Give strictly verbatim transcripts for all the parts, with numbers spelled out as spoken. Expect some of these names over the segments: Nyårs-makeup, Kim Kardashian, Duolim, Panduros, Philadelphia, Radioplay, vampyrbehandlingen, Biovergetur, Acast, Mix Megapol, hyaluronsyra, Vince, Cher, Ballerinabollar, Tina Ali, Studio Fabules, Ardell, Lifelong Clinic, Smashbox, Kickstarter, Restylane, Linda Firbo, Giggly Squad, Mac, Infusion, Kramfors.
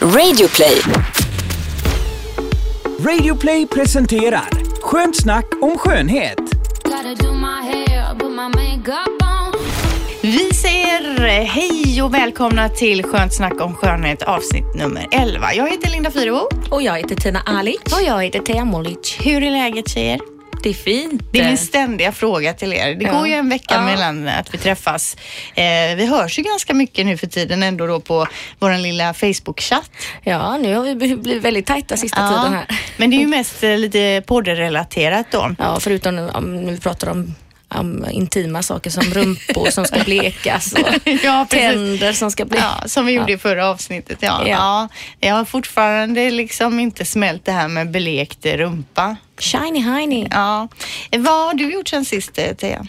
Radioplay. Radioplay presenterar Skönt snack om skönhet. Vi säger hej och välkomna till Skönt snack om skönhet avsnitt nummer elva. Jag heter Linda Firbo. Och jag heter Tina Ali. Och jag heter Teja. Hur är läget, tjejer? Det är fint. Det är min ständiga fråga till er. Det går ju en vecka ja. mellan att vi träffas. Eh, vi hörs ju ganska mycket nu för tiden ändå då på vår lilla Facebook-chatt. Ja, nu har vi blivit väldigt tajta sista ja. tiden här. Men det är ju mest lite poddrelaterat då. Ja, förutom om vi pratar om... Um, intima saker som rumpor som ska blekas och ja, tänder som ska bli ja, som vi gjorde ja. i förra avsnittet ja. Ja. ja, jag har fortfarande liksom inte smält det här med belekt rumpa. Shiny, shiny. Ja. Vad har du gjort sen sist, Teja?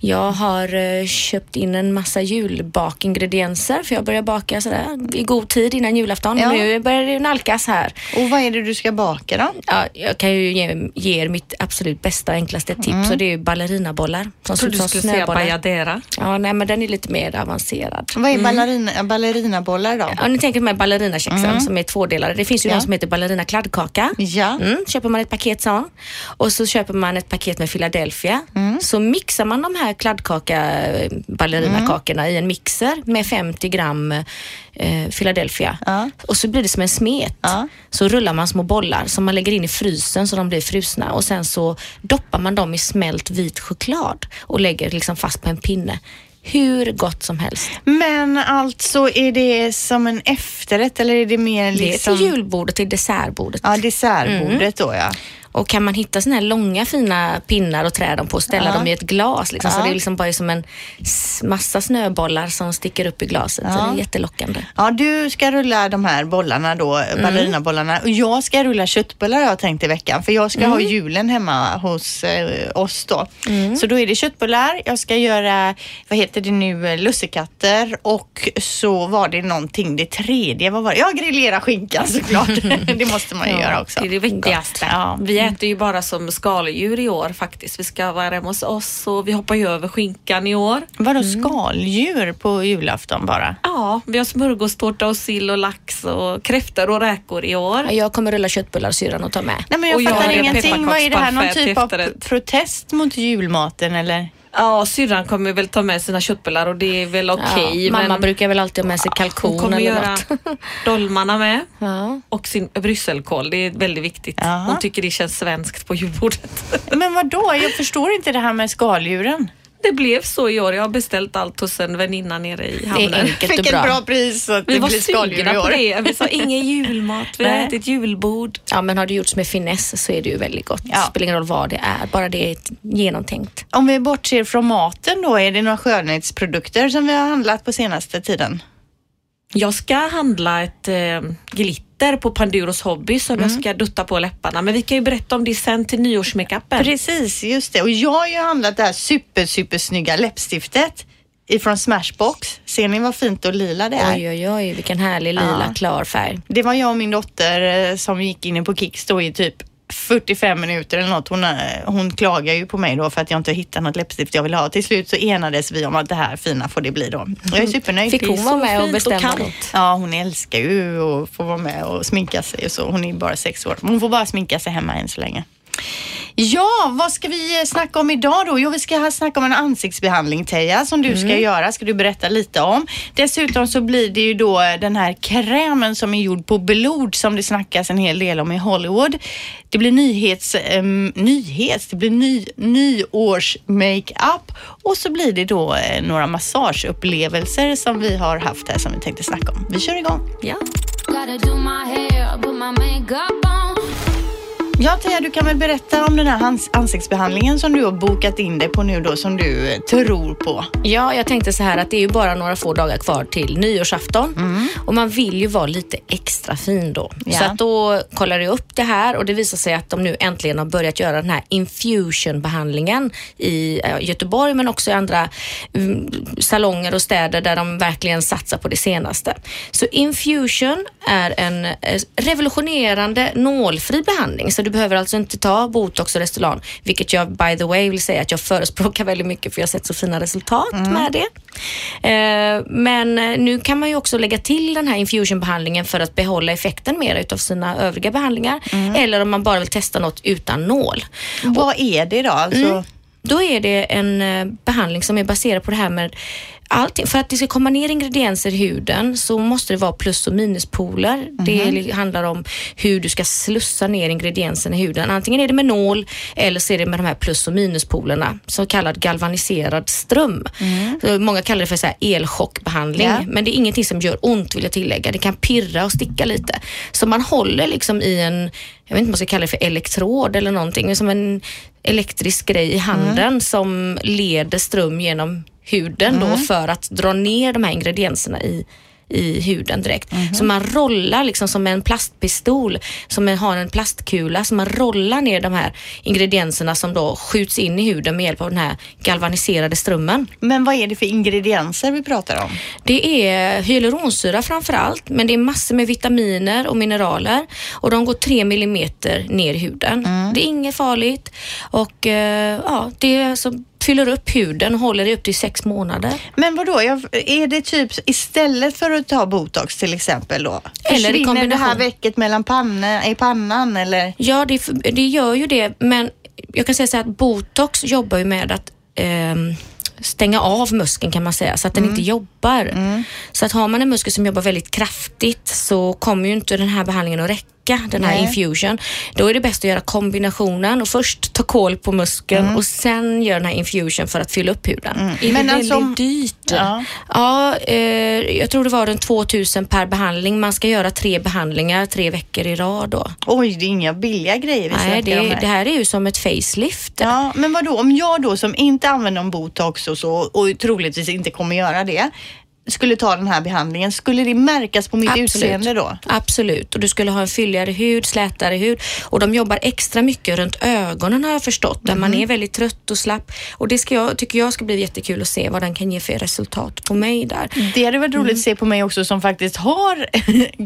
Jag har uh, köpt in en massa julbakingredienser, för jag börjar baka sådär i god tid innan julafton. Ja. Nu börjar det nalkas här. Och vad är det du ska baka då? Ja, jag kan ju ge, ge er mitt absolut bästa, enklaste tips. Mm. Och det är ju ballerinabollar. Som så du som skulle säga bajadera? Ja, nej, men den är lite mer avancerad. Vad är mm. ballerina, ballerinabollar då? Ja, ni tänker med ballerinakexen mm. som är tvådelade. Det finns ju ja. någon som heter ballerinakladdkaka. Ja. Mm, köper man ett paket sån. Och så köper man ett paket med Philadelphia. Mm. Så mixar man de här kladdkaka, ballerinakakorna mm. i en mixer med femtio gram eh, Philadelphia. Ja. Och så blir det som en smet. Ja. Så rullar man små bollar som man lägger in i frysen så de blir frusna. Och sen så doppar man dem i smält vit choklad och lägger liksom fast på en pinne. Hur gott som helst. Men alltså, är det som en efterrätt eller är det mer liksom... Det är till julbordet, till dessertbordet. Ja, dessertbordet mm. då, ja. Och kan man hitta såna här långa fina pinnar och trä dem på och ställa ja. dem i ett glas liksom, ja. så det är liksom bara som en massa snöbollar som sticker upp i glaset. Ja. Så det är jättelockande. Ja, du ska rulla de här bollarna då, mm. ballerinabollarna. Och jag ska rulla köttbullar, jag tänkt i veckan. För jag ska mm. ha julen hemma hos eh, oss då. Mm. Så då är det köttbullar. Jag ska göra, vad heter det nu, lussekatter. Och så var det någonting, det tredje, vad var det? Ja, grillera skinka såklart. Det måste man ju ja, göra också. Det är det viktigaste. Ja. Vi äter ju bara som skaldjur i år faktiskt. Vi ska vara hemma hos oss och vi hoppar ju över skinkan i år. Vadå mm. skaldjur på julafton bara? Ja, vi har smörgåstårta och sill och lax och kräftor och räkor i år. Ja, jag kommer rulla köttbullar syran och ta med. Nej, men jag och fattar jag ingenting. Vad är det här? Någon typ av protest mot julmaten eller... Ja, syrran kommer väl ta med sina köttbullar och det är väl okej. Okay, ja, mamma men... brukar väl alltid ha med sig kalkon eller något. Hon kommer göra dolmarna med ja. och sin brysselkål. Det är väldigt viktigt. Aha. Hon tycker det känns svenskt på julbordet. Men vadå? Jag förstår inte det här med skaldjuren. Det blev så i år. Jag har beställt allt hos en väninna nere i hamnen. Det är enkelt och bra. Fick ett bra pris att vi det blir skaldjur i år. Vi var på det. Vi sa ingen julmat. Vi har ätit julbord. Ja, men har det gjorts med finess så är det ju väldigt gott. Ja. Spelar ingen roll vad det är. Bara det är genomtänkt. Om vi bortser från maten då, är det några skönhetsprodukter som vi har handlat på senaste tiden? Jag ska handla ett eh, glitter på Panduros hobby som mm. jag ska dutta på läpparna. Men vi kan ju berätta om det sen till nyårs-makeupen. Precis, just det. Och jag har ju handlat det här super, super snygga läppstiftet ifrån Smashbox. Ser ni vad fint och lila det är? Oj, oj, oj. Vilken härlig lila ja. klar färg. Det var jag och min dotter som gick in på Kickstarter i typ fyrtiofem minuter eller något. Hon, hon klagar ju på mig då för att jag inte hittar något läppstift jag vill ha. Till slut så enades vi om att det här fina får det bli då. Jag är supernöjd. Fick hon vara med och bestämma och ja, hon älskar ju och får vara med och sminka sig och så. Hon är bara sex år. Hon får bara sminka sig hemma än så länge. Ja, vad ska vi snacka om idag då? Jo, vi ska snacka om en ansiktsbehandling, Teja, som du mm. ska göra. Ska du berätta lite om. Dessutom så blir det ju då den här krämen som är gjord på blod som det snackas en hel del om i Hollywood. Det blir nyhets, eh, nyhets, det blir ny, nyårs-makeup. Och så blir det då eh, några massageupplevelser som vi har haft här som vi tänkte snacka om. Vi kör igång. Ja. Ja, Teja, du kan väl berätta om den här ansiktsbehandlingen som du har bokat in dig på nu då, som du tror på. Ja, jag tänkte så här att det är ju bara några få dagar kvar till nyårsafton. Mm. Och man vill ju vara lite extra fin då. Ja. Så att då kollar jag upp det här och det visar sig att de nu äntligen har börjat göra den här Infusion-behandlingen i Göteborg men också i andra salonger och städer där de verkligen satsar på det senaste. Så Infusion är en revolutionerande nålfri behandling. Så du behöver alltså inte ta botox och Restylane, vilket jag by the way vill säga att jag förespråkar väldigt mycket, för jag har sett så fina resultat mm. med det. Eh, men nu kan man ju också lägga till den här infusionbehandlingen för att behålla effekten mer utav sina övriga behandlingar, mm. eller om man bara vill testa något utan nål. Vad är det då? Alltså? Mm. Då är det en behandling som är baserad på det här med allting. För att det ska komma ner ingredienser i huden så måste det vara plus- och minuspoler. Mm-hmm. Det handlar om hur du ska slussa ner ingredienserna i huden. Antingen är det med nål eller så är det med de här plus- och minuspolerna. Så kallad galvaniserad ström. Mm-hmm. Många kallar det för så här elchockbehandling. Yeah. Men det är ingenting som gör ont, vill jag tillägga. Det kan pirra och sticka lite. Så man håller liksom i en... Jag vet inte om man ska kalla det för elektrod eller någonting. Som en elektrisk grej i handen mm. som leder ström genom huden mm. då för att dra ner de här ingredienserna i, i huden direkt. Mm. Så man rollar liksom som en plastpistol, som har en plastkula, så man rollar ner de här ingredienserna som då skjuts in i huden med hjälp av den här galvaniserade strömmen. Men vad är det för ingredienser vi pratar om? Det är hyaluronsyra framförallt, men det är massor med vitaminer och mineraler, och de går tre millimeter ner i huden. Mm. Det är inget farligt, och eh, ja, det är alltså fyller upp huden och håller det upp till sex månader. Men vadå? Är det typ istället för att ta botox till exempel då? Eller i kombination? Det här vecket mellan pannan, i pannan eller? Ja, det, det gör ju det. Men jag kan säga så här att botox jobbar ju med att ehm, stänga av muskeln, kan man säga, så att den mm. inte jobbar. Mm. Så att har man en muskel som jobbar väldigt kraftigt så kommer ju inte den här behandlingen att räcka. Den här Nej. infusion. Då är det bäst att göra kombinationen och först ta koll på muskeln mm. och sen göra den här infusion för att fylla upp huden. Mm. Är men det alltså, väldigt dyrt? Ja, ja eh, jag tror det var runt tvåtusen per behandling. Man ska göra tre behandlingar tre veckor i rad då. Oj, det är inga billiga grejer vi Nej, det, här. det här är ju som ett facelift. Ja, men vadå? Om jag då som inte använder någon botox och så och troligtvis inte kommer göra det skulle ta den här behandlingen, skulle det märkas på mitt Absolut. utseende då? Absolut, och du skulle ha en fylligare hud, slätare hud, och de jobbar extra mycket runt ögonen har jag förstått, där mm. man är väldigt trött och slapp, och det ska jag, tycker jag ska bli jättekul att se vad den kan ge för resultat på mig där. Det hade varit roligt mm. att se på mig också som faktiskt har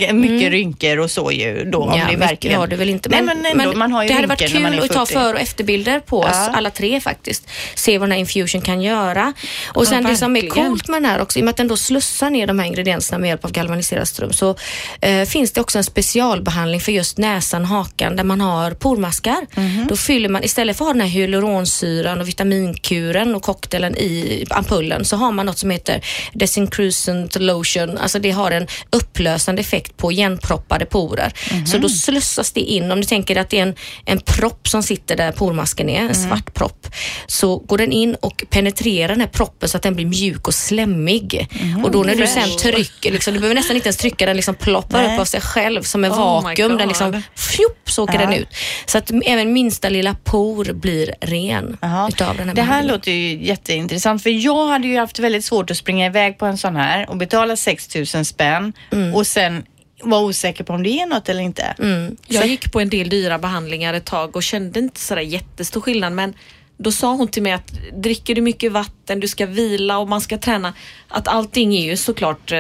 mycket mm. rynkor och så ju då, om ja, det verkligen... Ja, det väl inte, men, Nej, men, ändå, men man har ju det hade varit kul att ta för- och efterbilder på ja. oss, alla tre faktiskt, se vad den här infusion kan göra, och ja, sen verkligen. Det som är coolt med den här också, i och med att den då slussa ner de här ingredienserna med hjälp av galvaniserad ström, så eh, finns det också en specialbehandling för just näsan, hakan, där man har pormaskar. Mm-hmm. Då fyller man, istället för att ha den här hyaluronsyran och vitaminkuren och cocktailen i ampullen, så har man något som heter desiccant lotion. Alltså det har en upplösande effekt på igenproppade porer. Mm-hmm. Så då slussas det in. Om du tänker att det är en, en propp som sitter där pormasken är, en mm. svart propp, så går den in och penetrerar den här proppen så att den blir mjuk och slemmig. Mm-hmm. Och då när du sen trycker, liksom, du behöver nästan inte ens trycka, den liksom ploppar Nej. upp av sig själv som en oh vakuum, den liksom fjup, så åker ja. den ut. Så att även minsta lilla por blir ren Aha. utav den här. Det här låter ju jätteintressant, för jag hade ju haft väldigt svårt att springa iväg på en sån här och betala sextusen spänn mm. och sen var osäker på om det är något eller inte. Mm. Jag gick på en del dyra behandlingar ett tag och kände inte sådär jättestor skillnad, men då sa hon till mig att dricker du mycket vatten, du ska vila och man ska träna. Att allting är ju såklart eh,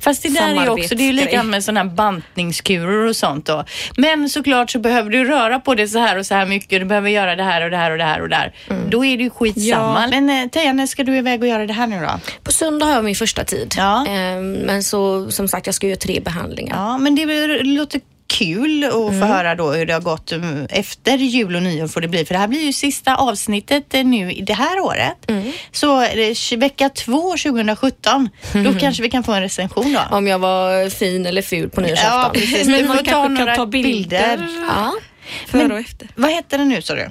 Fast det där är ju också, det är ju lika med sådana här bantningskurer och sånt då. Men såklart så behöver du röra på det så här och så här mycket. Du behöver göra det här och det här och det här och där. Mm. Då är det ju skitsamma. Ja. Men eh, Teja, när ska du iväg och göra det här nu då? På söndag har jag min första tid. Ja. Eh, men så, som sagt, jag ska göra tre behandlingar. Ja, men det låter kul att få mm. höra då hur det har gått efter jul och nyår får det bli, för det här blir ju sista avsnittet nu i det här året. Mm. Så vecka två tjugo sjutton mm. då kanske vi kan få en recension då. Om jag var fin eller ful på nyårsafton. Ja, precis. Men man ta några kan ta bilder. bilder. Ja. För och efter. Vad heter den nu, sa du?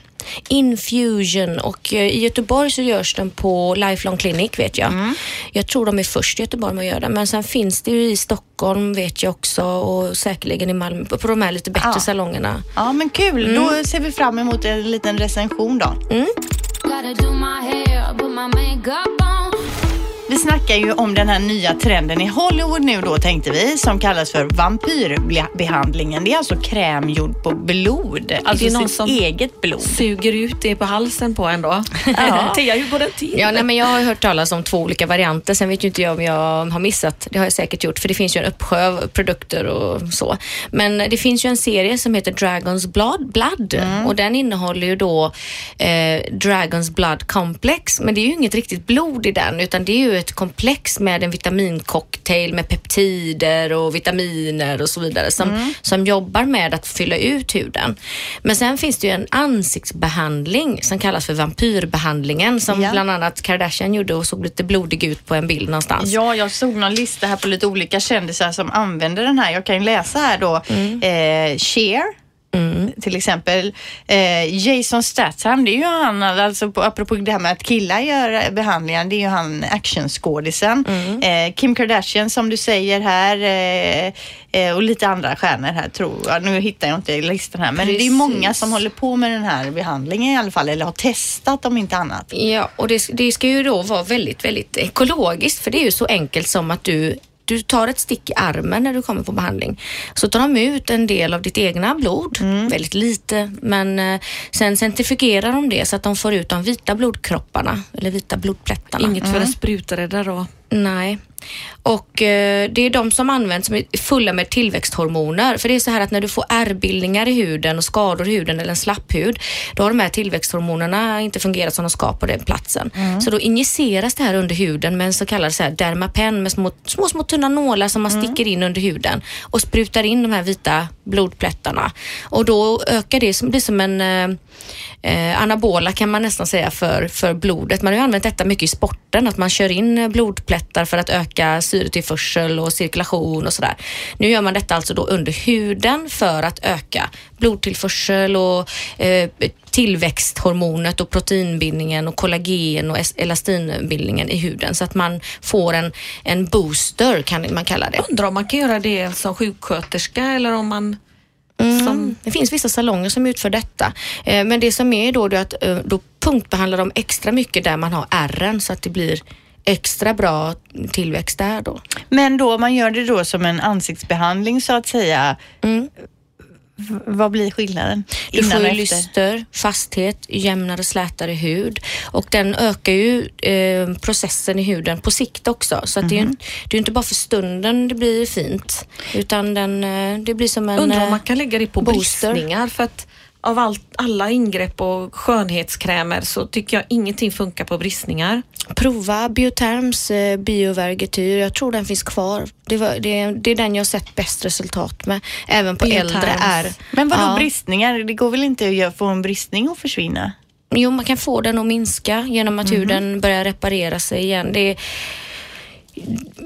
Infusion, och i Göteborg så görs den på Lifelong Clinic, vet jag. Mm. Jag tror de är först i Göteborg med att göra det, men sen finns det ju i Stockholm, vet jag också, och säkerligen i Malmö på de här lite bättre ja. salongerna. Ja, men kul. Mm. Då ser vi fram emot en liten recension då. Mm. Vi snackar ju om den här nya trenden i Hollywood nu då, tänkte vi, som kallas för vampyrbehandlingen. Det är alltså kräm gjord på blod, alltså någon som eget blod. Suger ut det på halsen på en då. Ja. Teja, hur går det till? Ja, nej, men jag har hört talas om två olika varianter. Sen vet ju inte jag om jag har missat. Det har jag säkert gjort, för det finns ju en uppsjö av produkter och så. Men det finns ju en serie som heter Dragons Blood, Blood mm. och den innehåller ju då eh, Dragons Blood Complex. Men det är ju inget riktigt blod i den, utan det är ju ett komplex med en vitamincocktail med peptider och vitaminer och så vidare som, mm. som jobbar med att fylla ut huden. Men sen finns det ju en ansiktsbehandling som kallas för vampyrbehandlingen, som ja. bland annat Kardashian gjorde och såg lite blodig ut på en bild någonstans. Ja, jag såg någon lista här på lite olika kändisar som använder den här. Jag kan ju läsa här då. Mm. Eh, Cher. Mm. Till exempel eh, Jason Statham, det är ju han, alltså på, apropå det här med att killar gör behandlingen, det är ju han actionskådisen. Mm. eh, Kim Kardashian som du säger här eh, eh, och lite andra stjärnor här tror jag, nu hittar jag inte listan här, men Precis. det är många som håller på med den här behandlingen i alla fall, eller har testat om inte annat. Ja, och det, det ska ju då vara väldigt, väldigt ekologiskt, för det är ju så enkelt som att du Du tar ett stick i armen när du kommer på behandling. Så tar de ut en del av ditt egna blod. Mm. Väldigt lite. Men sen centrifugerar de det så att de får ut de vita blodkropparna. Eller vita blodplättarna. Inget för en spruträddare då. Nej. Och eh, det är de som används som är fulla med tillväxthormoner. För det är så här att när du får ärrbildningar i huden och skador i huden eller en slapphud, då har de här tillväxthormonerna inte fungerat som de ska på den platsen. Mm. Så då injiceras det här under huden med en så kallad så här dermapen med små, små, små tunna nålar som man mm. sticker in under huden och sprutar in de här vita blodplättarna. Och då ökar det som, det som en eh, anabola kan man nästan säga för, för blodet. Man har ju använt detta mycket i sporten, att man kör in blodplättar för att öka syretillförsel och cirkulation och sådär. Nu gör man detta alltså då under huden för att öka blodtillförsel och eh, tillväxthormonet och proteinbildningen och kollagen och elastinbildningen i huden, så att man får en, en booster kan man kalla det. Jag undrar om man kan göra det som sjuksköterska eller om man Mm, som... Det finns vissa salonger som utför detta. Eh, men det som är då, då att eh, då punktbehandlar de extra mycket där man har ärren, så att det blir extra bra tillväxt där då. Men då, man gör det då som en ansiktsbehandling så att säga. Mm. V- vad blir skillnaden? Du får ju lyster, fasthet, jämnare, slätare hud. Och den ökar ju eh, processen i huden på sikt också. Så att mm-hmm. det, är ju, det är inte bara för stunden det blir fint. Utan den, det blir som en Undrar om man kan lägga det på booster. bristningar. För att av allt, alla ingrepp och skönhetskrämer så tycker jag ingenting funkar på bristningar. Prova Bioterms eh, Biovergetur. Jag tror den finns kvar. Det, var, det, det är den jag har sett bäst resultat med. Även på Bioterms. Äldre är. Men vadå ja. bristningar? Det går väl inte att få en bristning och försvinna? Jo, man kan få den att minska genom att mm-hmm. huden börjar reparera sig igen. Det är...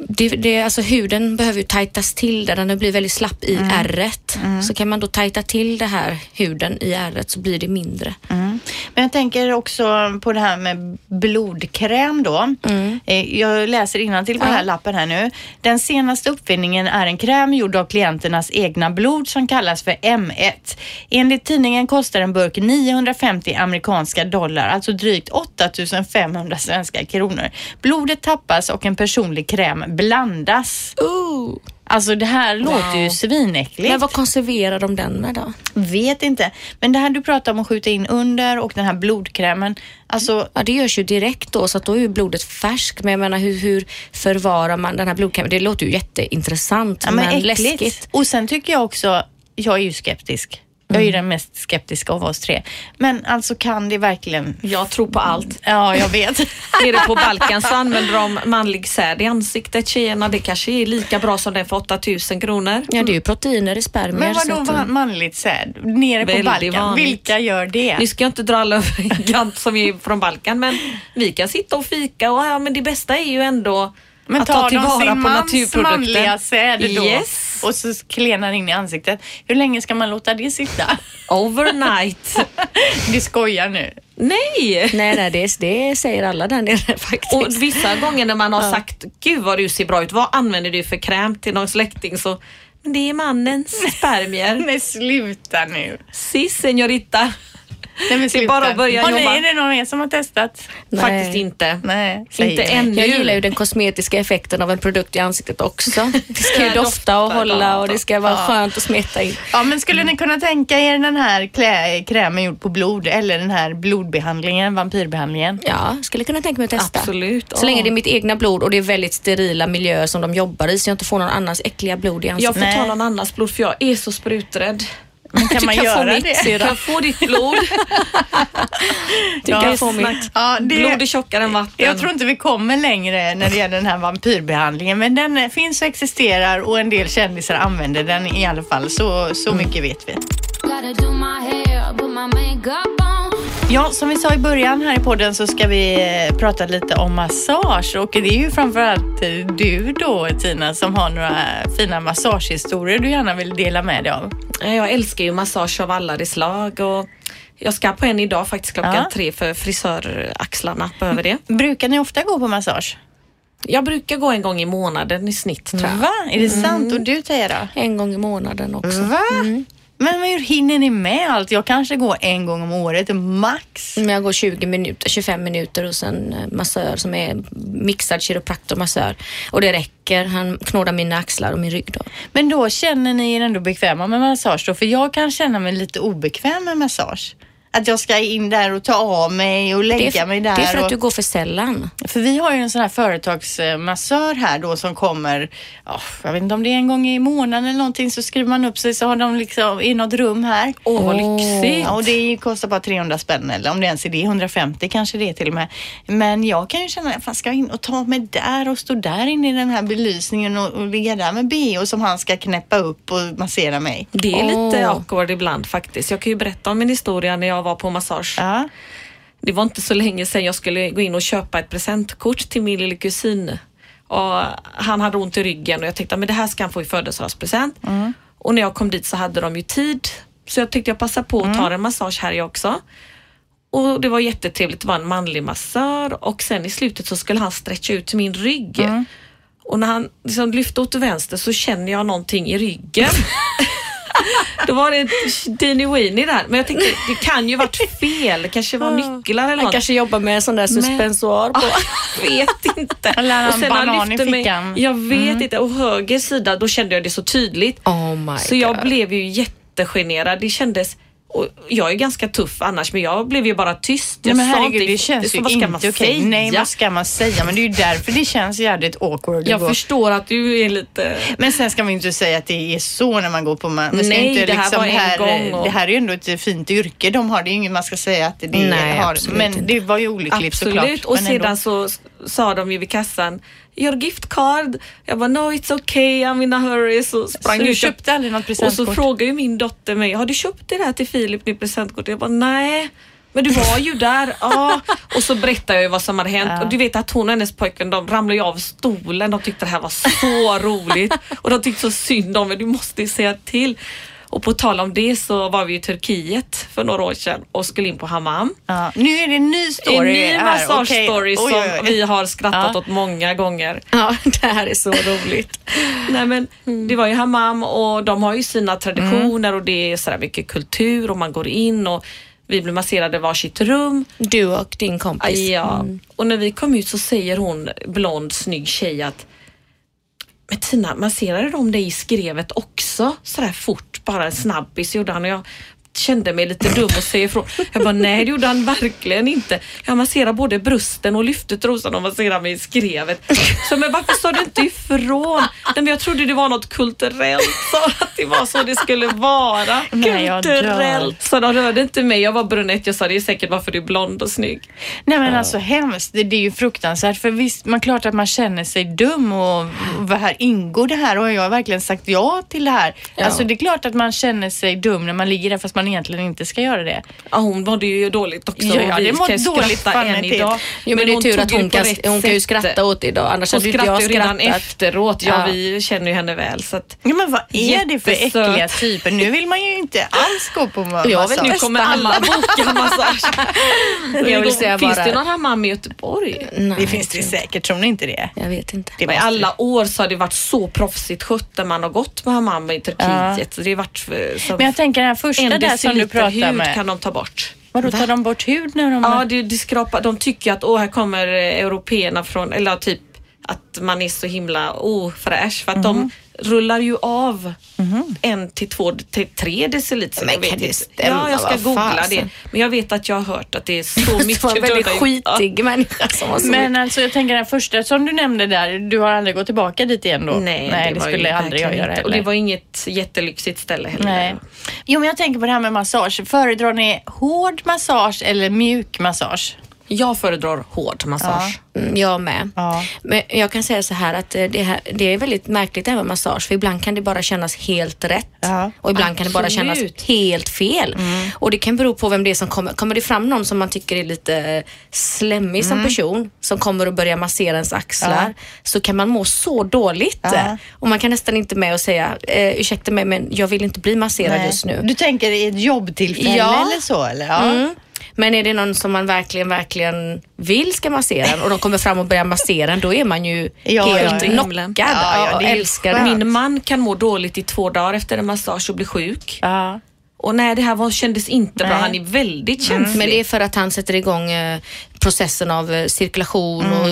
Det, det, alltså huden behöver ju tajtas till där. Den blir väldigt slapp i mm. ärret. Mm. Så kan man då tajta till det här huden i ärret, så blir det mindre. Mm. Men jag tänker också på det här med blodkräm då. Mm. Jag läser innantill på den här ja. lappen här nu. Den senaste uppfinningen är en kräm gjord av klienternas egna blod som kallas för M ett. Enligt tidningen kostar en burk niohundrafemtio amerikanska dollar. Alltså drygt åtta tusen femhundra svenska kronor. Blodet tappas och en personlig kräm blandas. Ooh. Alltså det här wow. låter ju svinäckligt. Men vad konserverar de den med då? Vet inte. Men det här du pratar om att skjuta in under och den här blodkrämen. Alltså... Ja, det görs ju direkt då, så att då är ju blodet färskt. Men jag menar, hur, hur förvarar man den här blodkrämen? Det låter ju jätteintressant, ja, men, men läskigt. Och sen tycker jag också, jag är ju skeptisk. Mm. Jag är den mest skeptiska av oss tre. Men alltså, kan det verkligen... Jag tror på allt. Ja, jag vet. Är det på Balkan så använder de manlig säd i ansiktet. Tjejerna, det kanske är lika bra som den för åtta tusen kronor. Ja, det är ju proteiner i spermier. Men vadå så att... manligt säd? Nere på Balkan. Vanligt. Vilka gör det? Nu ska jag inte dra alla övergant som är från Balkan. Men vi kan sitta och fika. Och ja, men det bästa är ju ändå... Men att ta tillvara på naturprodukten. Manliga säder då. Yes. Och så klenar in i ansiktet. Hur länge ska man låta det sitta? Overnight. Du skojar nu. Nej. Nej, nej det, det säger alla där nere faktiskt. Och vissa gånger när man har ja. sagt, gud vad du ser bra ut, vad använder du för kräm till någon släkting, så det är mannens spermier. Men sluta nu. Si, señorita. Nej, men det är bara att börja jobba. Är det någon som har testat? Nej. Faktiskt inte. Nej, inte ännu. Jag gillar ju den kosmetiska effekten av en produkt i ansiktet också. Det ska ju dofta och hålla och det ska vara ja. skönt att smeta in. Ja, men skulle ni kunna tänka er den här klä- krämen gjord på blod eller den här blodbehandlingen, vampyrbehandlingen? Ja, skulle kunna tänka mig att testa. Absolut. Så länge det är mitt egna blod och det är väldigt sterila miljöer som de jobbar i så jag inte får någon annans äckliga blod i ansiktet. Jag får ta någon annans blod för jag är så spruträdd. Men kan du man kan göra få det? Mitt, du kan få ditt blod. Du ja, kan få mitt. Ja, det, blod är tjockare än vatten. Jag tror inte vi kommer längre när det gäller den här vampyrbehandlingen. Men den finns och existerar och en del kändisar använder den i alla fall. Så, så mm. mycket vet vi. Ja, som vi sa i början här i podden så ska vi prata lite om massage. Och det är ju framförallt du då, Tina, som har några fina massagehistorier du gärna vill dela med dig av. Jag älskar ju massage av alla de slag och jag ska på en idag faktiskt klockan ja. tre för frisöraxlarna behöver det. Brukar ni ofta gå på massage? Jag brukar gå en gång i månaden i snitt, tror jag. Va? Är det mm. sant? Och du, Teja, då? En gång i månaden också. Va? Mm. Men hur hinner ni med allt? Jag kanske går en gång om året, max. Men jag går tjugo minuter, tjugofem minuter och sen massör som är mixad kiropraktormassör. Och det räcker, han knådar mina axlar och min rygg då. Men då känner ni er ändå bekväma med massage då? För jag kan känna mig lite obekväm med massage. Att jag ska in där och ta av mig och lägga för, mig där. Det är för att och, du går för sällan. För vi har ju en sån här företagsmassör här då som kommer, oh, jag vet inte om det är en gång i månaden eller någonting, så skriver man upp sig så har de liksom i något rum här. Åh, oh, vad lyxigt. Ja, och det kostar bara trehundra spänn eller om det ens är det, hundrafemtio kanske det är till och med. Men jag kan ju känna, fan ska jag in och ta mig där och stå där inne i den här belysningen och, och ligga där med B O som han ska knäppa upp och massera mig. Det är oh. lite awkward ibland faktiskt. Jag kan ju berätta om min historia när jag var på massage. Ja. Det var inte så länge sedan jag skulle gå in och köpa ett presentkort till min lilla kusin. Och han hade ont i ryggen och jag tänkte, men det här ska han få i födelsedagspresent. Mm. Och när jag kom dit så hade de ju tid. Så jag tänkte jag passar på att mm. ta en massage här jag också. Och det var jättetrevligt. Det var en manlig massör och sen i slutet så skulle han stretcha ut min rygg. Mm. Och när han liksom lyfte åt vänster så känner jag någonting i ryggen. Då var det dini-wini där. Men jag tänkte, det kan ju varit fel. Det kanske var nycklar eller något. Han kanske jobbar med en sån där suspensoar på. Jag vet inte. Och sen han lyfte mig. Jag vet mm. inte. Och höger sida, då kände jag det så tydligt. Oh my God. Så jag blev ju jättegenerad. Det kändes... Och jag är ganska tuff annars, men jag blev ju bara tyst. Jag men herregud, inte, det känns ju inte okej. Okay. Nej, vad ska man säga? Men det är ju därför det känns jävligt awkward. Jag går. förstår att du är lite... Men sen ska man ju inte säga att det är så när man går på... Man, man ska nej, inte det här liksom, var en här, gång. Och... Det här är ju ändå ett fint yrke. De har det ju inget man ska säga att det nej, har. Men inte. Det var ju olyckligt absolut. såklart. Absolut, och men sedan ändå. så sa de ju vid kassan... Your gift card. Jag bara, no it's okay, I'm in a hurry. Så sprang så du köpte aldrig något presentkort? Och så frågade ju min dotter mig, har du köpt det här till Filip, ditt presentkort? Jag bara, nej. Men du var ju där. Ja. Och så berättade jag ju vad som hade hänt. Ja. Och du vet att hon och hennes pojken, de ramlade ju av stolen. De tyckte det här var så roligt. Och de tyckte så synd om mig, du måste ju säga till. Och på tal om det så var vi i Turkiet för några år sedan och skulle in på hammam. Ja. Nu är det en ny story. En ny massage-story okay. som vi har skrattat ja. åt många gånger. Ja, det här är så roligt. Nej, men mm. det var ju hammam och de har ju sina traditioner mm. och det är sådär mycket kultur och man går in och vi blev masserade varsitt rum. Du och din kompis. Ja, mm. och när vi kom ut så säger hon, blond, snygg tjej att men Tina, masserade de dig i skrevet också? Sådär fort, bara en snabbis gjorde han och jag kände mig lite dum och säger ifrån. Jag bara, nej det gjorde han verkligen inte. Jag masserade både brösten och lyfte trosan och masserade mig i skrevet. Så men varför sa du inte ifrån? Nej, men jag trodde det var något kulturellt. Så att det var så det skulle vara. Nej, kulturellt. Så de rörde inte mig. Jag var brunett. Jag sa, det är säkert varför du är blond och snygg. Nej men alltså hemskt. Det, det är ju fruktansvärt. För visst, man klart att man känner sig dum och, och vad här ingår det här? Och jag har verkligen sagt ja till det här. Ja. Alltså det är klart att man känner sig dum när man ligger där fast man egentligen inte ska göra det. Ja, hon mådde ju dåligt också. Ja, ja det mådde dåligt fan idag. Jo, men, men det är tur att hon kan, hon kan ju skratta åt idag. Annars hon hade inte jag skrattat. Efteråt. Ja, ja, vi känner ju henne väl. Så att, ja, men vad är det för äckliga typer? Nu vill man ju inte alls gå på massage. Jag vet, nu kommer alla boka massage. jag vill säga finns bara... det någon hammam i Göteborg? Nej, det finns det säkert. Tror ni inte det? Jag vet inte. Det var alla år så har det varit så proffsigt skött där man har gått på hammam i Turkiet. Ja. Så det har varit... Så men jag tänker den här första där som du pratar med. Kan de ta bort? Vadå, tar de bort hud när de... Ja, det, det skrapar, de tycker att åh, här kommer européerna från... Eller typ att man är så himla ofräsch. För att mm-hmm. de rullar ju av mm-hmm. en till två till tre deciliter. Men jag kan det stämma? Ja, jag ska googla fan. Det. Men jag vet att jag har hört att det är så mycket... Det väldigt skitig människa som var så. Men alltså, jag tänker den första som du nämnde där, du har aldrig gått tillbaka dit igen då? Nej, Nej det, det skulle jag aldrig jag göra heller. Och det var inget jättelyxigt ställe heller. Nej. Jo, men jag tänker på det här med massage. Föredrar ni hård massage eller mjuk massage? Jag föredrar hård massage. Ja. Mm, jag med. Ja. Men jag kan säga så här att det, här, det är väldigt märkligt även massage. För ibland kan det bara kännas helt rätt. Ja. Och ibland Absolut. Kan det bara kännas helt fel. Mm. Och det kan bero på vem det är som kommer. Kommer det fram någon som man tycker är lite slemmig mm. som person. Som kommer och börjar massera ens axlar. Ja. Så kan man må så dåligt. Ja. Och man kan nästan inte med och säga eh, ursäkta mig men jag vill inte bli masserad Nej. Just nu. Du tänker i ett jobbtillfälle ja. Eller så? Eller? Ja. Mm. Men är det någon som man verkligen, verkligen vill ska massera och de kommer fram och börjar massera, då är man ju ja, helt ja, knockad ja, ja, älskar. Min man kan må dåligt i två dagar efter en massage och bli sjuk. Ja. Och nej, det här var, kändes inte nej. Bra. Han är väldigt känslig. Mm. Men det är för att han sätter igång eh, processen av eh, cirkulation mm. och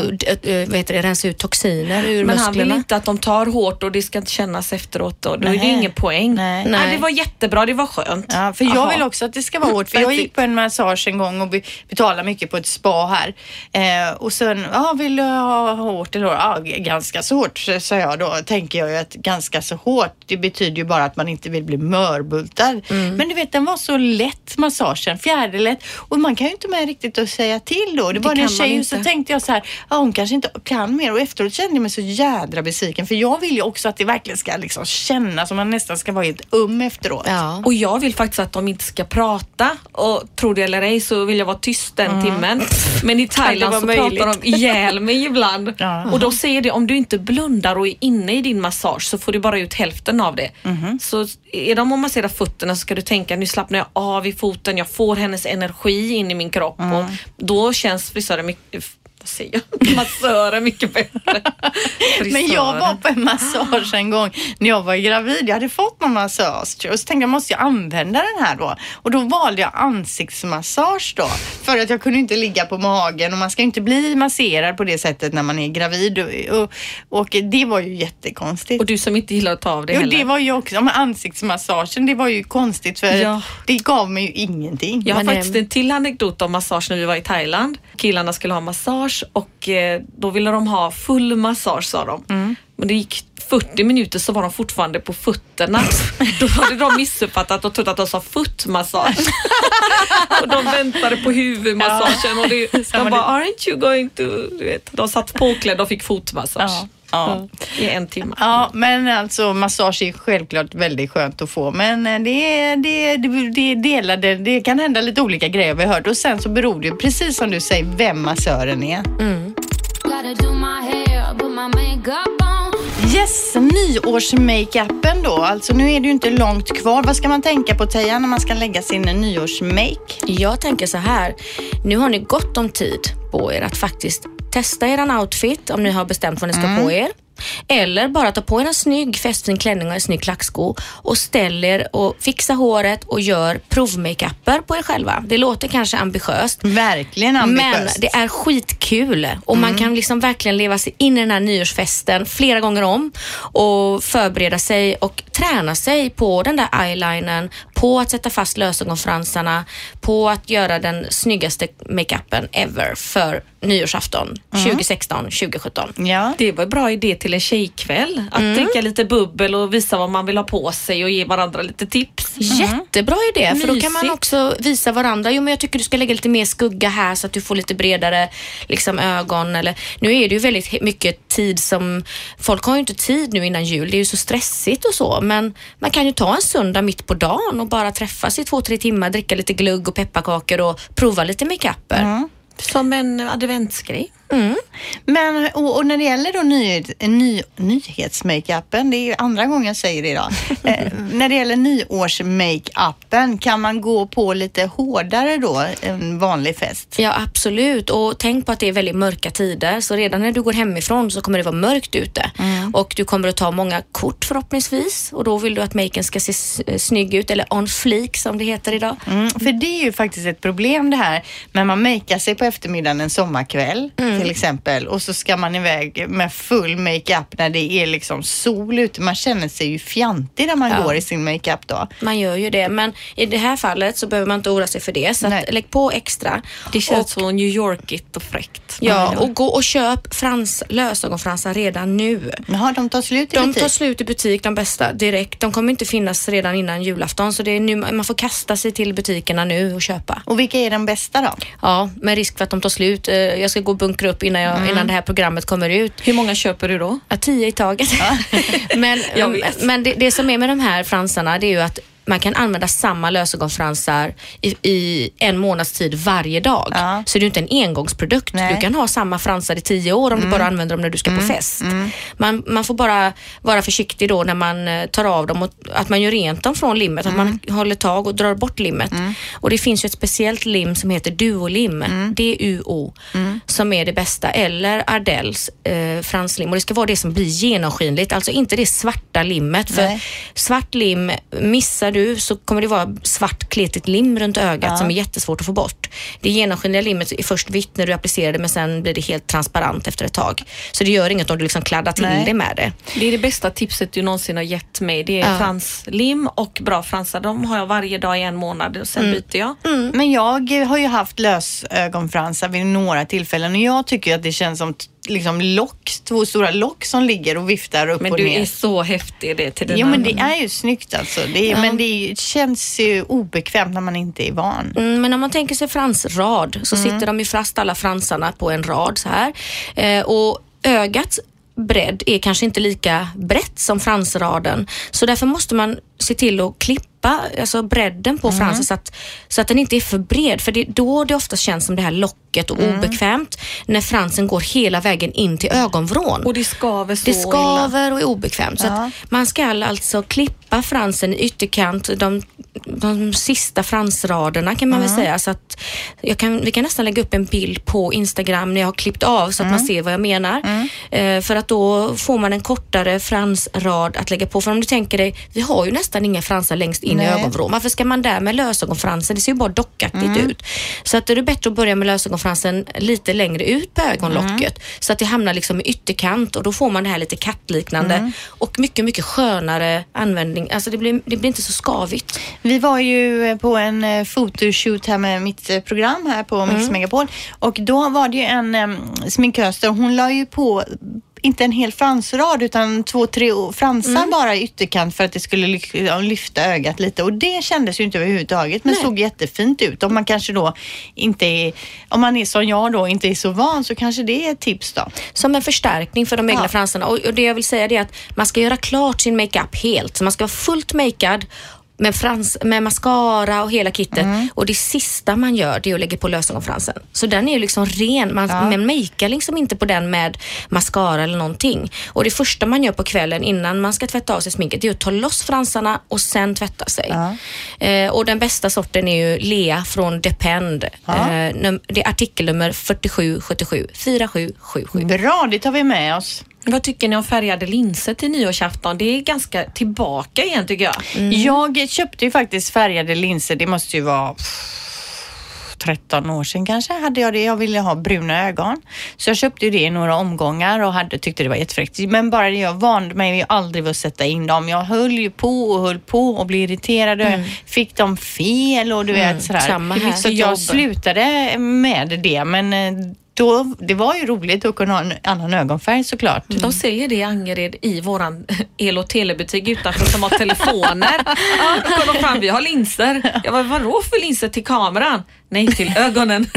eh, vad heter det, rensa ut toxiner ur Men musklerna. Han vill inte att de tar hårt och det ska inte kännas efteråt. Och då nej. Är det ingen poäng. Nej. Nej. Nej, det var jättebra, det var skönt. Ja, för Aha. jag vill också att det ska vara hårt. För jag gick på en massage en gång och be- betalade mycket på ett spa här. Eh, och sen, ja, ah, vill du ha hårt eller hårt? Ah, ganska så hårt, så jag då. Tänker jag ju att ganska så hårt, det betyder ju bara att man inte vill bli mörbultad. Mm. Men du vet, den var så lätt massagen, fjärdelätt. Och man kan ju inte med riktigt att säga till då. Det, det var en tjej så tänkte jag så här, ah, hon kanske inte kan mer. Och efteråt kände jag mig så jädra besviken. För jag vill ju också att det verkligen ska liksom kännas som man nästan ska vara helt um efteråt. Ja. Och jag vill faktiskt att de inte ska prata. Och tror det eller ej så vill jag vara tyst den mm. timmen. Men i Thailand så möjligt. Pratar de ihjäl mig ibland. Ja. Och då säger det, om du inte blundar och är inne i din massage så får du bara ut hälften av det. Mm. Så är de och masserar fötterna så ska du tänka, nu slappnar jag av i foten, jag får hennes energi in i min kropp mm. och då känns frisören mycket, vad säger jag, massören mycket bättre. Men jag var på en massage en gång när jag var gravid, jag hade fått någon massage och så tänkte jag, måste jag använda den här då? Och då valde jag ansiktsmassage då, för att jag kunde inte ligga på magen och man ska inte bli masserad på det sättet när man är gravid och, och, och det var ju jättekonstigt. Och du som inte gillar att ta av det jo, heller. Jo, det var ju också, men ansiktsmassagen, det var ju konstigt för ja. Det gav mig ju ingenting. Jag har men, faktiskt en till anekdot om massage när vi var i Thailand. Killarna skulle ha massage och då ville de ha full massage, sa de. Mm. Men det gick fyrtio minuter så var de fortfarande på fötterna. Då hade de missuppfattat och trott att de sa footmassage. Och de väntade på huvudmassagen. Och det, de bara, aren't you going to... Du vet, de satt påklädda och fick fotmassage. Ja. Ja. I en timme. Ja, men alltså massage är självklart väldigt skönt att få. Men det, det, det, det, delade, det kan hända lite olika grejer vi hörde. Och sen så beror det precis som du säger vem massören är. Mm. Yes, nyårs-makeupen då. Alltså nu är det ju inte långt kvar. Vad ska man tänka på, Teja, när man ska lägga sin nyårs-make? Jag tänker så här. Nu har ni gott om tid på er att faktiskt testa er outfit om ni har bestämt vad ni ska mm. på er. Eller bara ta på er en snygg festfin klänning och en snygg klacksko och ställ er och fixa håret och gör provmakeuper på er själva. Det låter kanske ambitiöst. Verkligen ambitiöst. Men det är skitkul och mm. man kan liksom verkligen leva sig in i den här nyårsfesten flera gånger om och förbereda sig och träna sig på den där eyelinern, på att sätta fast lösögonfransarna, på att göra den snyggaste makeupen ever för nyårsafton mm. tjugo sexton tjugo sjutton. Ja. Det var en bra idé till en tjejkväll. Att mm. dricka lite bubbel och visa vad man vill ha på sig och ge varandra lite tips. Mm. Jättebra idé, för då kan man också visa varandra. Jo, men jag tycker du ska lägga lite mer skugga här så att du får lite bredare liksom, ögon. Eller, nu är det ju väldigt mycket tid som... Folk har ju inte tid nu innan jul. Det är ju så stressigt och så. Men man kan ju ta en söndag mitt på dagen och bara träffas i två, tre timmar, dricka lite glögg och pepparkakor och prova lite make-upper. Mm. Som en adventsgrej. Mm. Men, och, och när det gäller då ny, ny, nyhetsmakeupen, det är andra gången jag säger det idag. eh, när det gäller nyårsmakeupen, kan man gå på lite hårdare då en vanlig fest? Ja, absolut. Och tänk på att det är väldigt mörka tider. Så redan när du går hemifrån så kommer det vara mörkt ute. Mm. Och du kommer att ta många kort förhoppningsvis. Och då vill du att maken ska se snygg ut. Eller on fleek som det heter idag. Mm. För det är ju faktiskt ett problem det här. När man makear sig på eftermiddagen en sommarkväll. Mm. Till exempel. Och så ska man iväg med full makeup när det är liksom sol ute. Man känner sig ju fjantig när man ja. går i sin makeup då. Man gör ju det. Men i det här fallet så behöver man inte oroa sig för det. Så att lägg på extra. Det känns och, så New Yorkigt och fräckt. Ja, och gå och köp frans, lösögonfransar redan nu. Jaha, de tar slut i de butik? De tar slut i butik, de bästa, direkt. De kommer inte finnas redan innan julafton. Så det är nu, man får kasta sig till butikerna nu och köpa. Och vilka är de bästa då? Ja, med risk för att de tar slut. Jag ska gå och bunkra upp innan, jag, mm. innan det här programmet kommer ut. Hur många köper du då? Ja, tio i taget. Ja. men men det, det som är med de här fransarna, det är ju att man kan använda samma lösögonfransar i, i en månads tid varje dag. Ja. Så det är inte en engångsprodukt. Nej. Du kan ha samma fransar i tio år om mm. du bara använder dem när du ska mm. på fest. Mm. Man, man får bara vara försiktig då när man tar av dem. Och att man gör rent dem från limmet. Mm. Att man håller tag och drar bort limmet. Mm. Och det finns ju ett speciellt lim som heter Duolim. Mm. D U O. Mm. Som är det bästa. Eller Ardells eh, franslim. Och det ska vara det som blir genomskinligt. Alltså inte det svarta limmet. För nej. Svart lim missar du så kommer det vara svart kletigt lim runt ögat ja. som är jättesvårt att få bort. Det genomskinliga limmet är först vitt när du applicerar det, men sen blir det helt transparent efter ett tag. Så det gör inget om du liksom kladdar till nej. Det med det. Det är det bästa tipset du någonsin har gett mig. Det är ja. franslim och bra fransar. De har jag varje dag i en månad och sen mm. byter jag. Mm. Men jag har ju haft lösögonfransar vid några tillfällen och jag tycker att det känns som liksom lock, två stora lock som ligger och viftar upp men och ner. Men du är så häftig det till den. Jo men det är ju snyggt alltså. Det är, ja. Men det är, känns ju obekvämt när man inte är van. Mm, men om man tänker sig fransrad så mm. sitter de ju fast alla fransarna på en rad så här. Eh, och ögats bredd är kanske inte lika brett som fransraden. Så därför måste man se till att klippa alltså bredden på mm. fransen så att, så att den inte är för bred. För det är då det ofta känns som det här locket och mm. obekvämt när fransen går hela vägen in till ögonvrån. Och det skaver så. Det skaver och är obekvämt. Ja. Så att man ska alltså klippa fransen i ytterkant, de, de sista fransraderna kan man mm. väl säga. Så att jag kan, vi kan nästan lägga upp en bild på Instagram när jag har klippt av så att mm. man ser vad jag menar. Mm. Eh, för att då får man en kortare fransrad att lägga på. För om du tänker dig, vi har ju nästan nästan inga fransar längst in nej. I ögonvrån. Varför ska man där med lösögonfransen? Det ser ju bara dockaktigt mm. ut. Så att det är bättre att börja med lösögonfransen lite längre ut på ögonlocket. Mm. Så att det hamnar liksom i ytterkant och då får man det här lite kattliknande mm. och mycket, mycket skönare användning. Alltså det blir, det blir inte så skavigt. Vi var ju på en fotoshoot här med mitt program här på Mix Megapol och då var det ju en um, sminkös där hon la ju på inte en hel fransrad utan två, tre fransar mm. bara i ytterkant för att det skulle ly- lyfta ögat lite. Och det kändes ju inte överhuvudtaget men nej. Såg jättefint ut. Om man kanske då inte är, om man är som jag då inte är så van så kanske det är ett tips då. Som en förstärkning för de egna ja. fransarna. Och, och det jag vill säga är att man ska göra klart sin makeup helt. Så man ska vara fullt makead med, frans, med mascara och hela kittet mm. och det sista man gör det är att lägga på lösögonfransen. Så den är ju liksom ren, man ja. makear liksom inte på den med mascara eller någonting. Och det första man gör på kvällen innan man ska tvätta av sig sminket det är att ta loss fransarna och sen tvätta sig. Ja. Eh, och den bästa sorten är ju Lea från Depend. Ja. Eh, det är artikelnummer fyrtiosju sjuttiosju fyrtiosju sjuttiosju. Bra, det tar vi med oss. Vad tycker ni om färgade linser till nyårsafton? Det är ganska tillbaka igen tycker jag. Mm. Jag köpte ju faktiskt färgade linser. Det måste ju vara tretton år sedan kanske hade jag det. Jag ville ha bruna ögon. Så jag köpte ju det i några omgångar och hade, tyckte det var jättefräckt. Men bara det jag vande mig aldrig var att sätta in dem. Jag höll ju på och höll på och blev irriterad. Mm. Jag fick dem fel och du vet mm. sådär. Samma här. Så jag jobb. slutade med det men... Då, det var ju roligt att kunna ha en annan ögonfärg såklart. Mm. De säger det i Angered i våran el- och telebutik utanför som har telefoner. Ja, kolla fram, vi har linser. Jag bara, vadå för linser till kameran? Nej, till ögonen.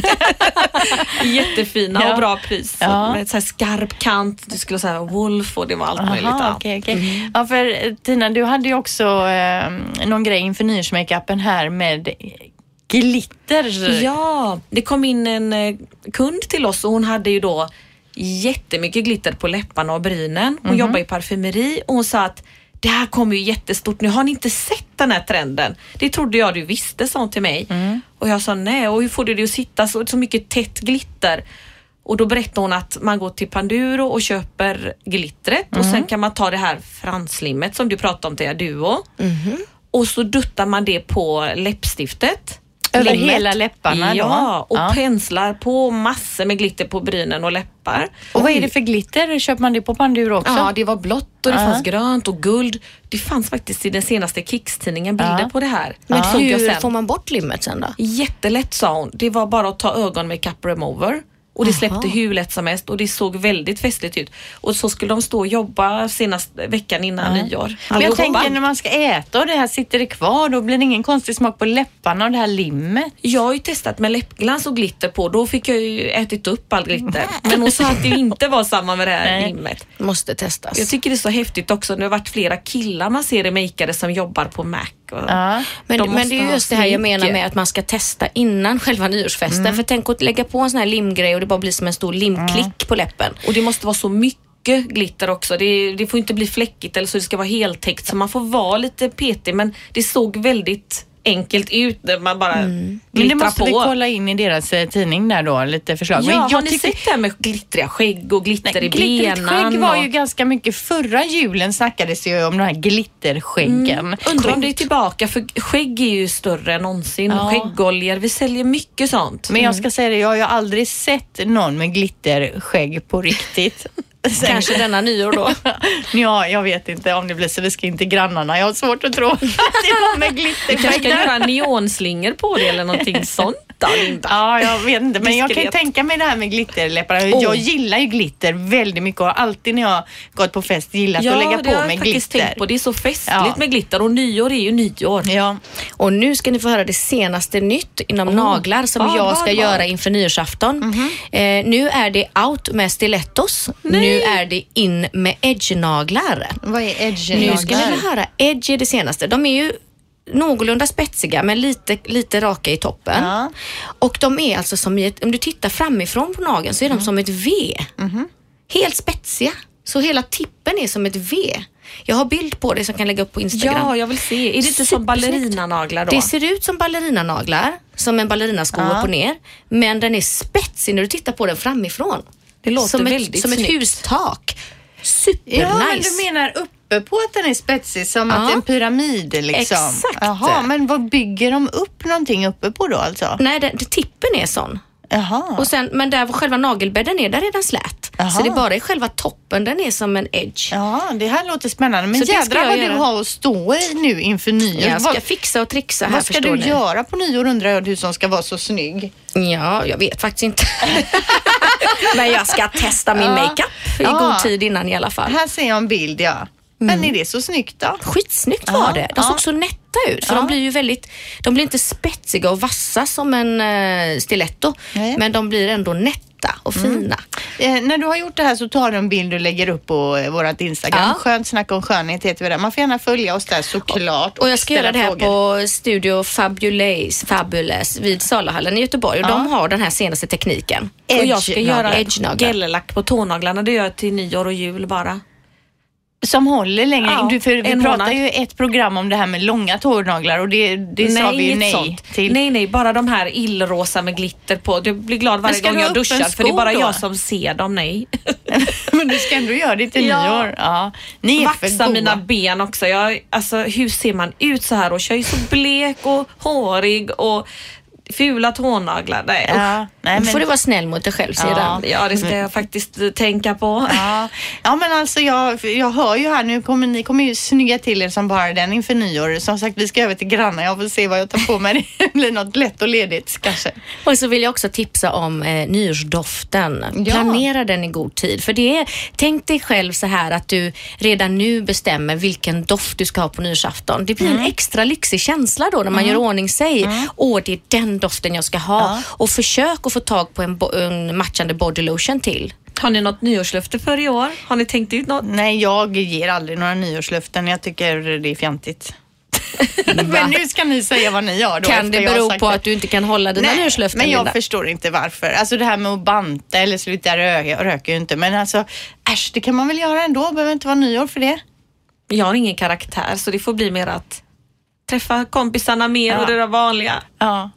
Jättefina ja. och bra pris. Ja. Med så här skarp kant, du skulle säga Wolf och det var allt möjligt. Aha, okay, okay. Mm. Ja, för Tina, du hade ju också eh, någon grej inför nyårsmakeupen här med glitter. Ja, det kom in en kund till oss och hon hade ju då jättemycket glitter på läpparna och brynen. Hon mm-hmm. jobbar i parfymeri och hon sa att det här kommer ju jättestort nu. Har ni inte sett den här trenden? Det trodde jag du visste, sa hon till mig. Mm. Och jag sa nej, och hur får du det att sitta så, så mycket tätt glitter? Och då berättade hon att man går till Panduro och köper glittret. Mm. Och sen kan man ta det här franslimmet som du pratade om till Duo. Mm. Och så duttar man det på läppstiftet. Över lämmet. Hela läpparna? Ja, då? och ja. penslar på massor med glitter på brynen och läppar. Och vad är det för glitter? Köper man det på Panduro också? Ja, det var blått och det uh-huh. fanns grönt och guld. Det fanns faktiskt i den senaste Kicks-tidningen bilder uh-huh. på det här. Men uh-huh. hur får man bort limmet sen då? Jättelätt, sa hon. Det var bara att ta ögon med cap remover. Och det släppte Aha. hur lätt som helst och det såg väldigt festligt ut. Och så skulle de stå och jobba senast veckan innan ja. nyår. Men jag tänker jobba. När man ska äta och det här sitter det kvar, då blir det ingen konstig smak på läpparna och det här limmet. Jag har ju testat med läppglans och glitter på, då fick jag ju ätit upp all glitter. Men hon sa att det inte var samma med det här limmet. Måste testas. Jag tycker det är så häftigt också, det har varit flera killar man ser i makeare som jobbar på Mac. Ja. Men, de men det är just det här jag menar med att man ska testa innan själva nyårsfesten. Mm. För tänk att lägga på en sån här limgrej och det bara blir som en stor limklick mm. på läppen. Och det måste vara så mycket glitter också. Det, det får inte bli fläckigt eller så, det ska vara heltäckt. Så man får vara lite petig, men det såg väldigt enkelt ut när man bara mm. glittrar på. Men det måste på. Vi kolla in i deras eh, tidning där då, lite förslag. Ja, jag har ni sett det här med glittriga skägg och glitter nej, i glittrigt benan? Skägg var och... ju ganska mycket, förra julen snackades ju om de här glitterskäggen. Mm. Undrar om det är tillbaka, för skägg är ju större än någonsin. Ja. Skäggoljor, vi säljer mycket sånt. Men jag ska säga det, jag har ju aldrig sett någon med glitterskägg på riktigt. Sen. Kanske denna nyår då. Ja, jag vet inte om det blir så. Vi ska in till grannarna. Jag har svårt att tro att det var med glitter. Du kanske kan göra neonslingor på det eller någonting sånt. Ja, jag vet inte. Men jag kan ju tänka mig det här med glitterläpparna. Oh. Jag gillar ju glitter väldigt mycket. Och alltid när jag gått på fest gillat ja, att lägga på mig glitter. Tänkt på. Det är så festligt ja. med glitter. Och nyår är ju nyår. Ja. Och nu ska ni få höra det senaste nytt inom oh. naglar som ah, jag ska var, göra var. inför nyårsafton. Mm-hmm. Eh, nu är det out med stilettos. Nej. Nu är det in med edge-naglar. Vad är edge-naglar? Nu ska ni få höra edge det senaste. De är ju någorlunda spetsiga men lite, lite raka i toppen. Ja. Och de är alltså som i ett, om du tittar framifrån på nageln så är de mm. som ett V. Mm-hmm. Helt spetsiga. Så hela tippen är som ett V. Jag har bild på det som jag kan lägga upp på Instagram. Ja, jag vill se. Är det inte som ballerinanaglar då? Det ser ut som ballerinanaglar. Som en ballerinasko ja. upp och ner. Men den är spetsig när du tittar på den framifrån. Det låter som väldigt ett, som ett hustak. Supernice. Ja, men du menar upp på att den är spetsig, som ja. att det är en pyramid liksom. Exakt. Jaha, men vad bygger de upp någonting uppe på då alltså? Nej, det, det tippen är sån. Jaha. Och sen, men där var själva nagelbädden är, där är den slät. Jaha. Så det är bara i själva toppen, den är som en edge. Ja, det här låter spännande. Men så jädra vad göra. Du har att stå i nu inför nyår. Jag ska vad, fixa och trixa här. Vad ska du ni? göra på nyår, undrar jag, du som ska vara så snygg? Ja, jag vet faktiskt inte. Men jag ska testa min ja. makeup i ja. god tid innan i alla fall. Här ser jag en bild, ja. Mm. Men är det så snyggt då? Skitsnyggt var ja, det. De såg ja. så nätta ut. För ja. de blir ju väldigt, de blir inte spetsiga och vassa som en eh, stiletto. Nej. Men de blir ändå nätta och mm. fina. Eh, när du har gjort det här så tar du en bild och lägger upp på eh, vårat Instagram. Ja. Skönt snack om skönhet heter vi där. Man får gärna följa oss där såklart. Och, och jag ska göra det här frågor. på Studio Fabules, Fabules vid Salahallen i Göteborg. Och ja. de har den här senaste tekniken. Edge- och jag ska göra gel-lack på tånaglarna. Det gör jag till nyår och jul bara. Som håller längre. Ja, du, för vi pratar månad. ju ett program om det här med långa tårnaglar och det, det nej, sa vi ju nej sånt. till. Nej, nej, bara de här illrosa med glitter på. Du blir glad varje gång jag duschar för det är bara då? jag som ser dem, nej. Men du ska ändå göra det till ja. nyår. Ja. Ni är Vaxa mina ben också. Jag, alltså, hur ser man ut så här? Och jag är så blek och hårig och fula tånaglar. Nej. Ja, nej, men... får du vara snäll mot dig själv sedan. Ja, ja, det ska jag faktiskt tänka på. Ja, ja men alltså jag, jag hör ju här nu, kommer, ni kommer ju snygga till er som bara den inför nyår. Som sagt, vi ska över till grannar. Jag får se vad jag tar på mig. Det blir något lätt och ledigt kanske. Och så vill jag också tipsa om eh, nyårsdoften. Ja. Planera den i god tid. För det är, tänk dig själv så här att du redan nu bestämmer vilken doft du ska ha på nyårsafton. Det blir mm. en extra lyxig känsla då när man mm. gör ordning sig. Mm. Åh, det är den doften jag ska ha. Ja. Och försök att få tag på en, bo- en matchande body lotion till. Har ni något nyårslöfte för i år? Har ni tänkt ut något? Nej, jag ger aldrig några nyårslöften. Jag tycker det är fjantigt. Men nu ska ni säga vad ni gör då. Kan det bero på att du inte kan hålla dina nyårslöften? Nej, men jag Linda. förstår inte varför. Alltså det här med att banta eller sluta röka, röker ju inte. Men alltså, äsch, det kan man väl göra ändå. Behöver inte vara nyår för det. Jag har ingen karaktär, så det får bli mer att träffa kompisarna mer, ja. Och det där vanliga. Ja.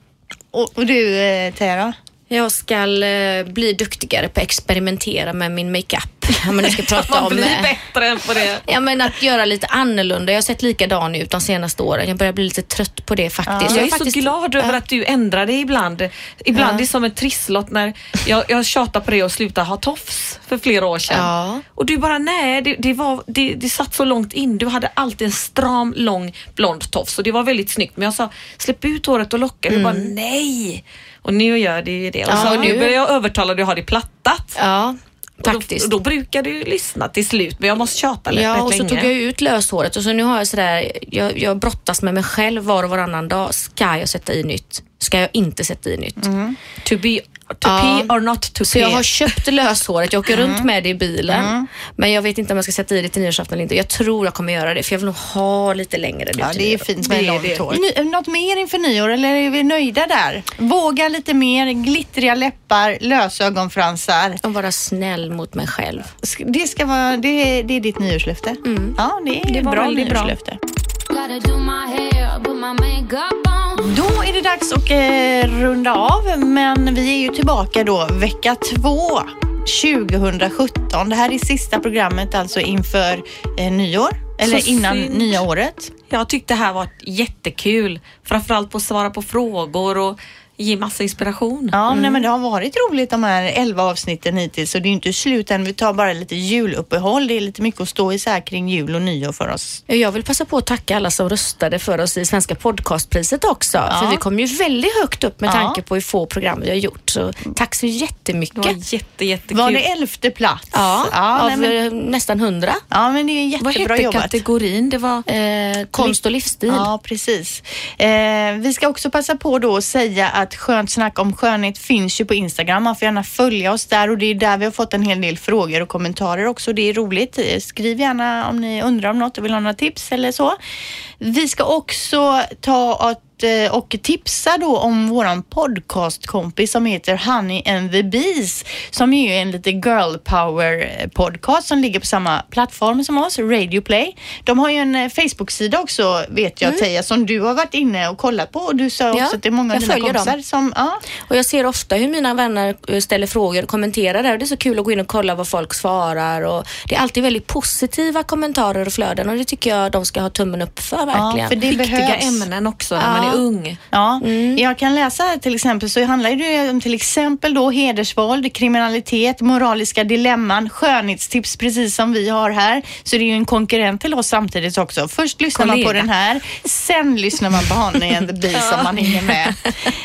Och, och du, eh, Teja? Jag ska eh, bli duktigare på att experimentera med min makeup. Ja, men jag ska prata om bli bättre än på det. Ja, men att göra lite annorlunda. Jag har sett likadan ut de senaste åren. Jag börjar bli lite trött på det faktiskt. Ja. Jag är, jag är faktiskt... så glad över att du ändrar dig ibland. Ibland ja. är det som en trisslott när jag, jag tjatar på det och slutar ha tofs för flera år sedan. Ja. Och du bara, nej, det, det, var, det, det satt så långt in. Du hade alltid en stram, lång, blond tofs. Och det var väldigt snyggt. Men jag sa, släpp ut håret och locka. Mm. Du bara, nej. Och nu gör det ju det. Ja, och så, och nu börjar jag övertala dig att ha det plattat. Ja. Faktiskt. Och då, då brukar du lyssna till slut. Men jag måste tjata lite. Ja, och så länge. Tog jag ut löshåret. Och så nu har jag sådär, jag, jag brottas med mig själv var och varannan dag. Ska jag sätta i nytt? Ska jag inte sätta i nytt? Mm. To be, to ja. pee or not to pee. Så jag har köpt löshåret. Jag åker mm. runt med det i bilen. Mm. Men jag vet inte om jag ska sätta i det till nyårsafton eller inte. Jag tror jag kommer göra det. För jag vill nog ha lite längre. Ja, det nyår. Är fint med långt hår. Ny, något mer inför nyår? Eller är vi nöjda där? Våga lite mer. Glittriga läppar. Lösögonfransar. Och vara snäll mot mig själv. Det, ska vara, det, det är ditt nyårslöfte. Mm. Ja, det är, det är bra nyårslöfte. Då är det dags att eh, runda av, men vi är ju tillbaka då vecka två tjugo sjutton. Det här är sista programmet alltså inför eh, nyår, eller så innan synd. nya året. Jag tyckte det här var jättekul, framförallt på att svara på frågor och ge massa inspiration. Ja, mm. nej, men det har varit roligt de här elva avsnitten hittills, så det är ju inte slut än. Vi tar bara lite juluppehåll. Det är lite mycket att stå isär kring jul och nyår för oss. Jag vill passa på att tacka alla som röstade för oss i Svenska podcastpriset också. Ja. För vi kom ju väldigt högt upp med tanke på hur få program vi har gjort. Så tack så jättemycket. Det var jätte, jättekul. Var det elfte plats? Ja, ja av nej, men... nästan hundra. Ja, men det är jättebra jobbat. Vad hette kategorin? Det var eh, konst och livsstil. Ja, precis. Eh, vi ska också passa på då att säga att Att skönt snack om skönhet finns ju på Instagram. Man får gärna följa oss där, och det är där vi har fått en hel del frågor och kommentarer också. Det är roligt. Skriv gärna om ni undrar om något och vill ha några tips eller så. Vi ska också ta att, och tipsa då om våran podcastkompis som heter Honey and the Bees, som är ju en lite girl power podcast som ligger på samma plattform som oss, Radioplay. De har ju en Facebook-sida också, vet jag, mm. Teja, som du har varit inne och kollat på, och du sa också ja, att det är många av dina kompisar dem. som... Ja. Och jag ser ofta hur mina vänner ställer frågor och kommenterar där, och det är så kul att gå in och kolla vad folk svarar, och det är alltid väldigt positiva kommentarer och flöden, och det tycker jag de ska ha tummen upp för verkligen. Ja, för det viktiga behövs. Ämnen också när ja. man är ung. Ja, mm. jag kan läsa till exempel, så handlar det om till exempel då hedersvåld, kriminalitet, moraliska dilemman, skönhetstips precis som vi har här. Så det är ju en konkurrent till oss samtidigt också. Först lyssnar Kollega. man på den här, sen lyssnar man på Honey and the Bees som man hinner med.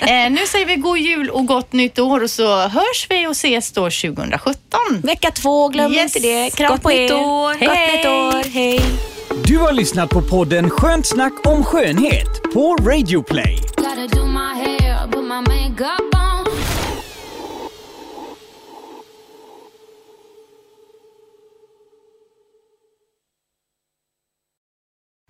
Eh, nu säger vi god jul och gott nytt år, och så hörs vi och ses då tjugo sjutton. Vecka två, glöm yes. inte det. Kram gott på er. Nytt år. Hej. Gott nytt år. Hej. Du har lyssnat på podden Skönt snack om skönhet på Radio Play.